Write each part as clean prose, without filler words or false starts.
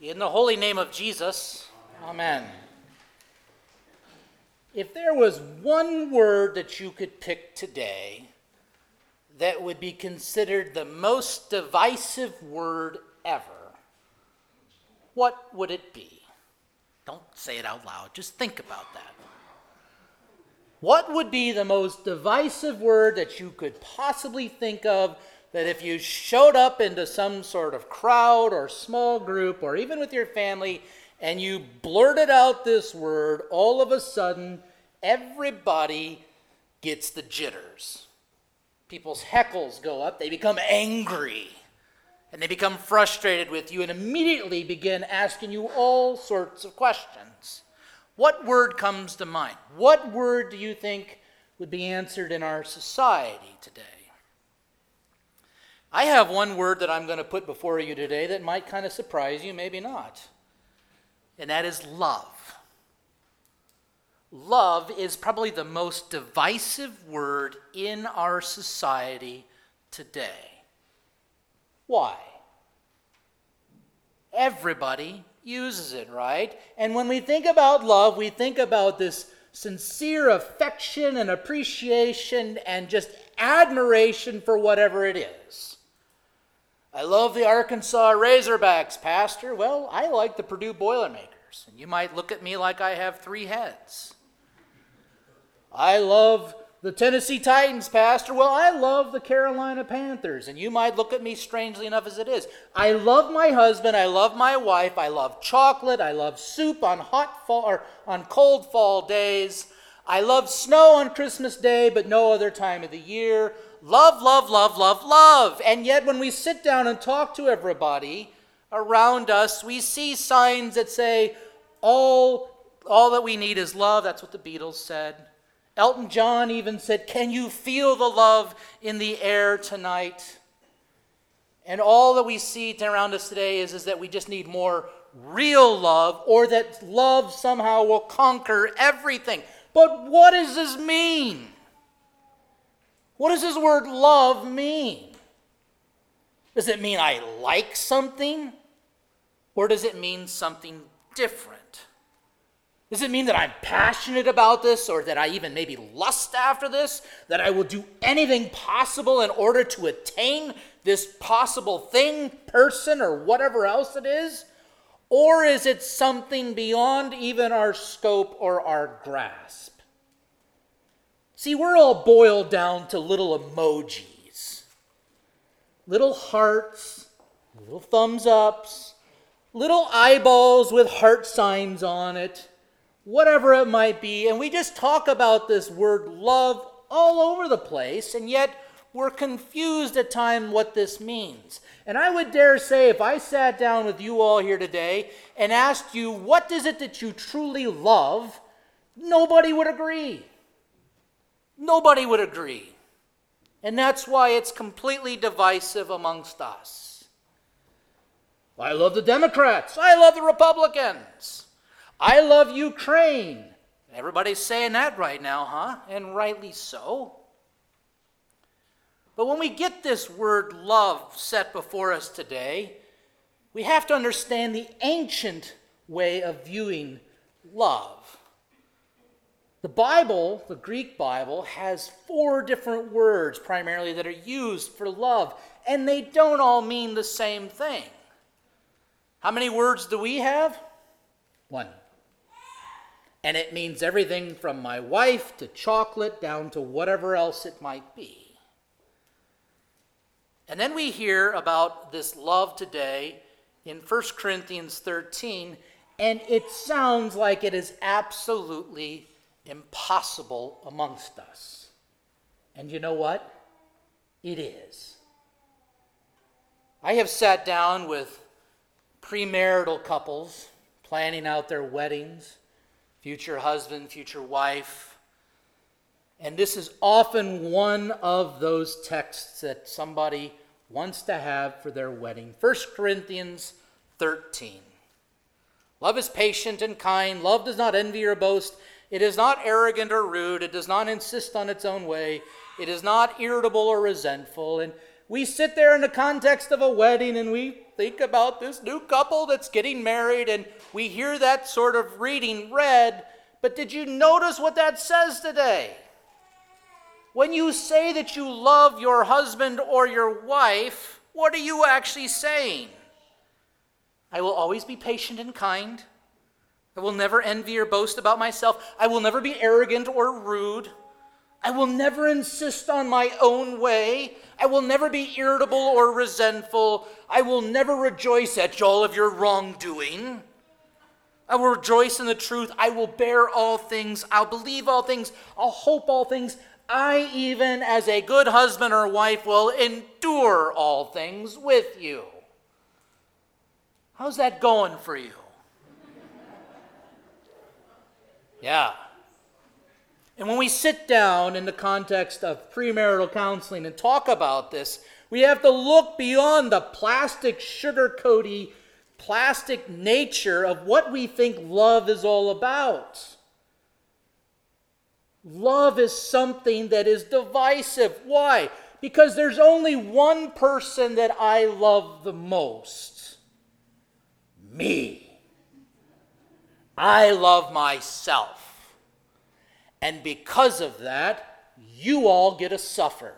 In the holy name of Jesus, amen. If there was one word that you could pick today that would be considered the most divisive word ever, what would it be? Don't say it out loud, just think about that. What would be the most divisive word that you could possibly think of that if you showed up into some sort of crowd or small group or even with your family and you blurted out this word, all of a sudden everybody gets the jitters. People's heckles go up, they become angry, and they become frustrated with you and immediately begin asking you all sorts of questions. What word comes to mind? What word do you think would be answered in our society today? I have one word that I'm going to put before you today that might kind of surprise you, maybe not. And that is love. Love is probably the most divisive word in our society today. Why? Everybody uses it, right? And when we think about love, we think about this sincere affection and appreciation and just admiration for whatever it is. I love the Arkansas Razorbacks, Pastor. Well, I like the Purdue Boilermakers. And you might look at me like I have three heads. I love the Tennessee Titans, Pastor. Well, I love the Carolina Panthers. And you might look at me strangely enough as it is. I love my husband. I love my wife. I love chocolate. I love soup on hot fall or on cold fall days. I love snow on Christmas Day, but no other time of the year. Love, love, love, love, love. And yet when we sit down and talk to everybody around us, we see signs that say, all that we need is love. That's what the Beatles said. Elton John even said, "Can you feel the love in the air tonight?" And all that we see around us today is that we just need more real love, or that love somehow will conquer everything. But what does this mean? What does this word love mean? Does it mean I like something? Or does it mean something different? Does it mean that I'm passionate about this, or that I even maybe lust after this? That I will do anything possible in order to attain this possible thing, person, or whatever else it is? Or is it something beyond even our scope or our grasp? See, we're all boiled down to little emojis, little hearts, little thumbs ups, little eyeballs with heart signs on it, whatever it might be. And we just talk about this word love all over the place, and yet we're confused at times what this means. And I would dare say if I sat down with you all here today and asked you, what is it that you truly love? Nobody would agree. Nobody would agree. And that's why it's completely divisive amongst us. I love the Democrats. I love the Republicans. I love Ukraine. Everybody's saying that right now, huh? And rightly so. But when we get this word love set before us today, we have to understand the ancient way of viewing love. The Bible, the Greek Bible, has four different words primarily that are used for love, and they don't all mean the same thing. How many words do we have? One. And it means everything from my wife to chocolate down to whatever else it might be. And then we hear about this love today in 1 Corinthians 13, and it sounds like it is absolutely impossible amongst us. And you know what? It is. I have sat down with premarital couples planning out their weddings, future husband, future wife. And this is often one of those texts that somebody wants to have for their wedding. 1 Corinthians 13. Love is patient and kind. Love does not envy or boast. It is not arrogant or rude. It does not insist on its own way. It is not irritable or resentful. And We sit there in the context of a wedding and we think about this new couple that's getting married and we hear that sort of reading read. But did you notice what that says today? When you say that you love your husband or your wife, what are you actually saying? I will always be patient and kind. I will never envy or boast about myself. I will never be arrogant or rude. I will never insist on my own way. I will never be irritable or resentful. I will never rejoice at all of your wrongdoing. I will rejoice in the truth. I will bear all things. I'll believe all things. I'll hope all things. I, even as a good husband or wife, will endure all things with you. How's that going for you? Yeah. And when we sit down in the context of premarital counseling and talk about this, we have to look beyond the plastic, sugar-coaty, plastic nature of what we think love is all about. Love is something that is divisive. Why? Because there's only one person that I love the most. Me. I love myself. And because of that, you all get to suffer.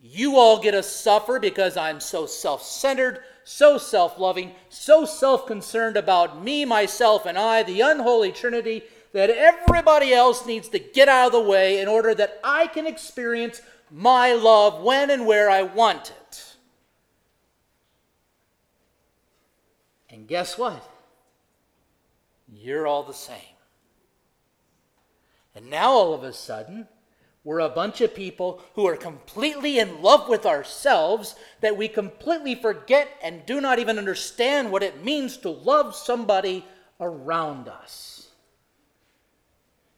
You all get to suffer because I'm so self-centered, so self-loving, so self-concerned about me, myself, and I, the unholy Trinity, that everybody else needs to get out of the way in order that I can experience my love when and where I want it. And guess what? You're all the same. And now all of a sudden, we're a bunch of people who are completely in love with ourselves that we completely forget and do not even understand what it means to love somebody around us.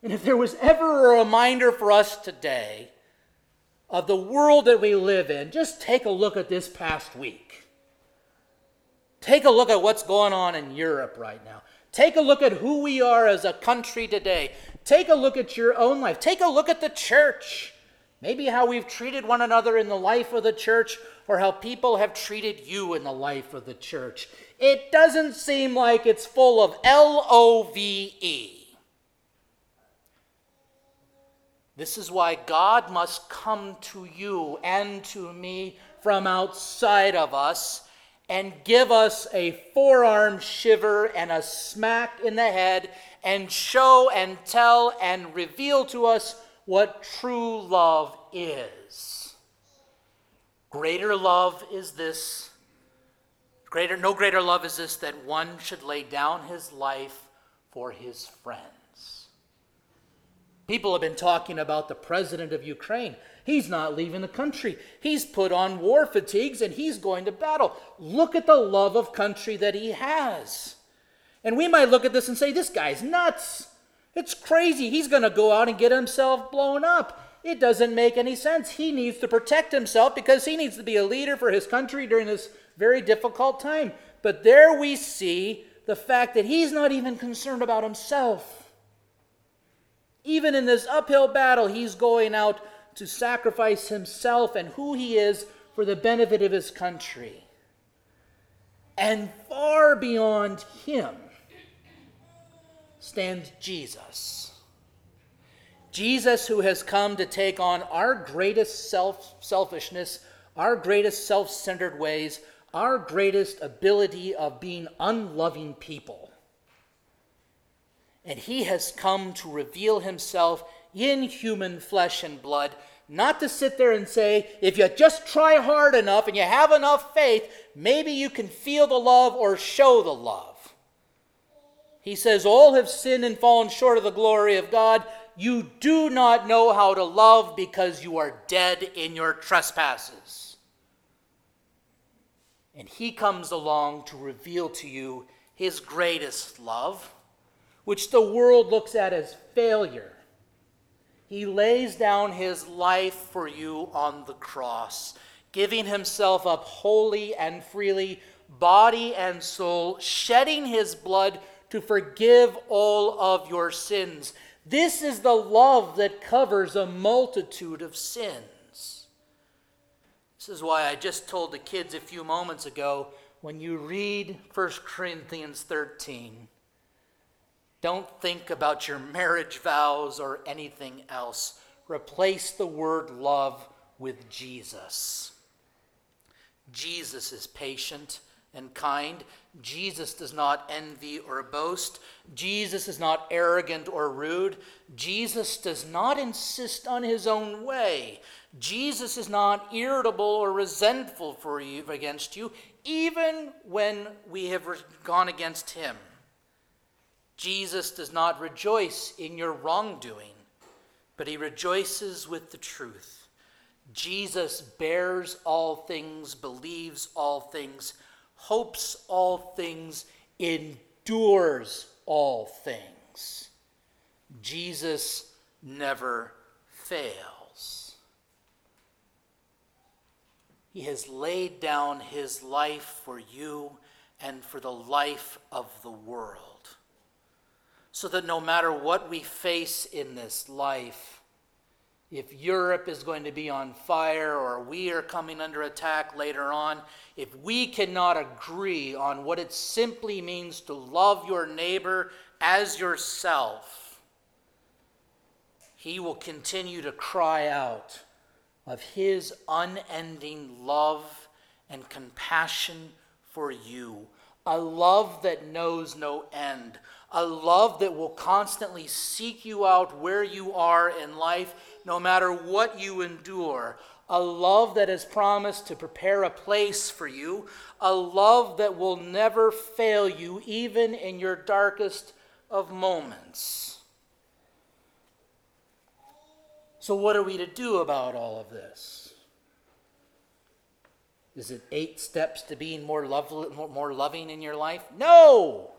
And if there was ever a reminder for us today of the world that we live in, just take a look at this past week. Take a look at what's going on in Europe right now. Take a look at who we are as a country today. Take a look at your own life. Take a look at the church. Maybe how we've treated one another in the life of the church or how people have treated you in the life of the church. It doesn't seem like it's full of love. This is why God must come to you and to me from outside of us and give us a forearm shiver and a smack in the head and show and tell and reveal to us what true love is. Greater love is this. No greater love is this, that one should lay down his life for his friends. People have been talking about the president of Ukraine. He's not leaving the country. He's put on war fatigues and he's going to battle. Look at the love of country that he has. And we might look at this and say, this guy's nuts. It's crazy. He's going to go out and get himself blown up. It doesn't make any sense. He needs to protect himself because he needs to be a leader for his country during this very difficult time. But there we see the fact that he's not even concerned about himself. Even in this uphill battle, he's going out to sacrifice himself and who he is for the benefit of his country. And far beyond him stands Jesus. Jesus, who has come to take on our greatest selfishness, our greatest self-centered ways, our greatest ability of being unloving people. And he has come to reveal himself in human flesh and blood, not to sit there and say, if you just try hard enough and you have enough faith, maybe you can feel the love or show the love. He says, all have sinned and fallen short of the glory of God. You do not know how to love because you are dead in your trespasses. And he comes along to reveal to you his greatest love, which the world looks at as failure. He lays down his life for you on the cross, giving himself up wholly and freely, body and soul, shedding his blood to forgive all of your sins. This is the love that covers a multitude of sins. This is why I just told the kids a few moments ago, when you read 1 Corinthians 13, don't think about your marriage vows or anything else. Replace the word love with Jesus. Jesus is patient and kind. Jesus does not envy or boast. Jesus is not arrogant or rude. Jesus does not insist on his own way. Jesus is not irritable or resentful against you, even when we have gone against him. Jesus does not rejoice in your wrongdoing, but he rejoices with the truth. Jesus bears all things, believes all things, hopes all things, endures all things. Jesus never fails. He has laid down his life for you and for the life of the world, so that no matter what we face in this life, if Europe is going to be on fire or we are coming under attack later on, if we cannot agree on what it simply means to love your neighbor as yourself, he will continue to cry out of his unending love and compassion for you. A love that knows no end. A love that will constantly seek you out where you are in life, no matter what you endure. A love that has promised to prepare a place for you. A love that will never fail you, even in your darkest of moments. So what are we to do about all of this? Is it 8 steps to being more loving in your life? No!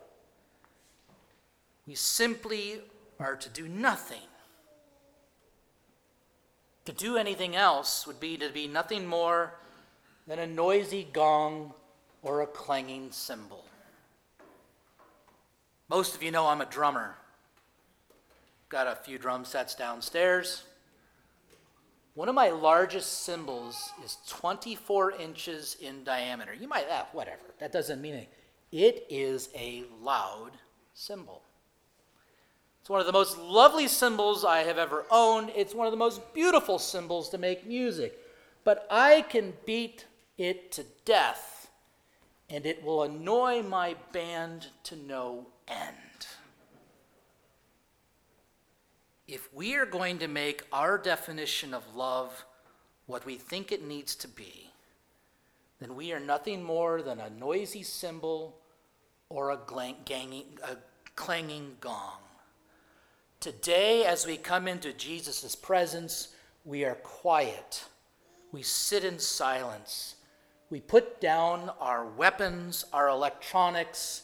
We simply are to do nothing. To do anything else would be to be nothing more than a noisy gong or a clanging cymbal. Most of you know I'm a drummer. Got a few drum sets downstairs. One of my largest cymbals is 24 inches in diameter. You might, whatever, that doesn't mean anything. It is a loud cymbal. It's one of the most lovely cymbals I have ever owned. It's one of the most beautiful cymbals to make music. But I can beat it to death, and it will annoy my band to no end. If we are going to make our definition of love what we think it needs to be, then we are nothing more than a noisy cymbal or a clanging gong. Today, as we come into Jesus' presence, we are quiet. We sit in silence. We put down our weapons, our electronics,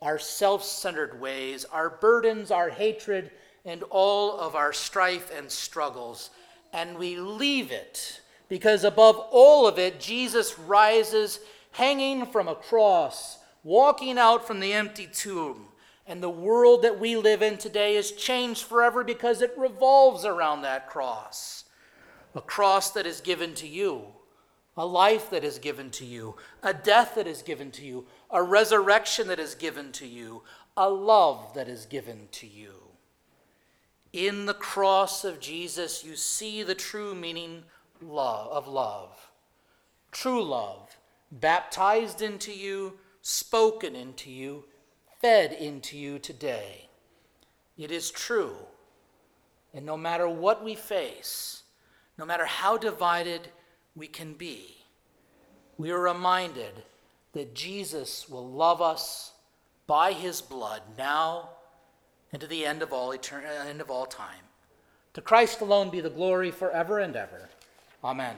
our self-centered ways, our burdens, our hatred, and all of our strife and struggles. And we leave it, because above all of it, Jesus rises, hanging from a cross, walking out from the empty tomb. And the world that we live in today is changed forever because it revolves around that cross. A cross that is given to you. A life that is given to you. A death that is given to you. A resurrection that is given to you. A love that is given to you. In the cross of Jesus, you see the true meaning of love. True love, baptized into you, spoken into you, fed into you today. It is true. And no matter what we face, no matter how divided we can be, we are reminded that Jesus will love us by his blood now and to the end of all time. To Christ alone be the glory forever and ever. Amen.